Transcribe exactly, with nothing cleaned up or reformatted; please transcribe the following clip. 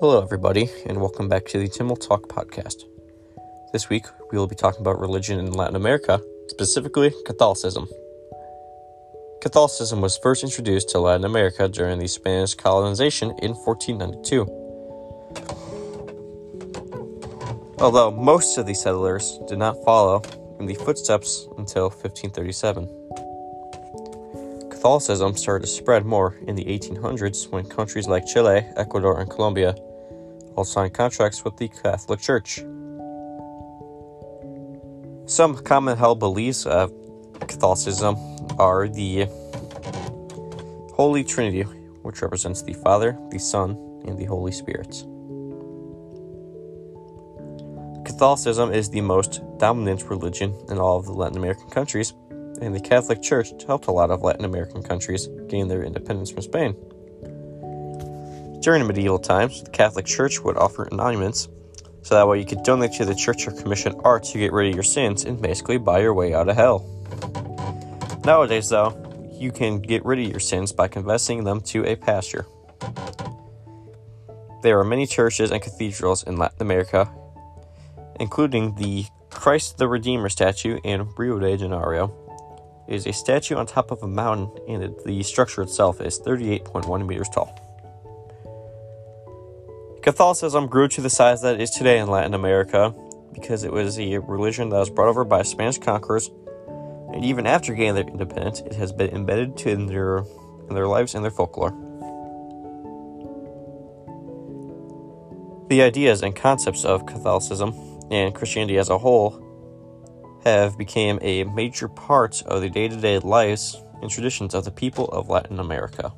Hello everybody, and welcome back to the Timmel Talk Podcast. This week, we will be talking about religion in Latin America, specifically Catholicism. Catholicism was first introduced to Latin America during the Spanish colonization in fourteen ninety-two. Although most of the settlers did not follow in the footsteps until fifteen thirty-seven. Catholicism started to spread more in the eighteen hundreds when countries like Chile, Ecuador, and Colombia all signed contracts with the Catholic Church. Some common held beliefs of Catholicism are the Holy Trinity, which represents the Father, the Son, and the Holy Spirit. Catholicism is the most dominant religion in all of the Latin American countries, and the Catholic Church helped a lot of Latin American countries gain their independence from Spain. During medieval times, the Catholic Church would offer emoluments, so that way you could donate to the church or commission art to get rid of your sins and basically buy your way out of hell. Nowadays, though, you can get rid of your sins by confessing them to a pastor. There are many churches and cathedrals in Latin America, including the Christ the Redeemer statue in Rio de Janeiro. It is a statue on top of a mountain, and it, the structure itself is thirty-eight point one meters tall. Catholicism grew to the size that it is today in Latin America because it was a religion that was brought over by Spanish conquerors, and even after gaining their independence, it has been embedded to in their, in their lives and their folklore. The ideas and concepts of Catholicism and Christianity as a whole have become a major part of the day-to-day lives and traditions of the people of Latin America.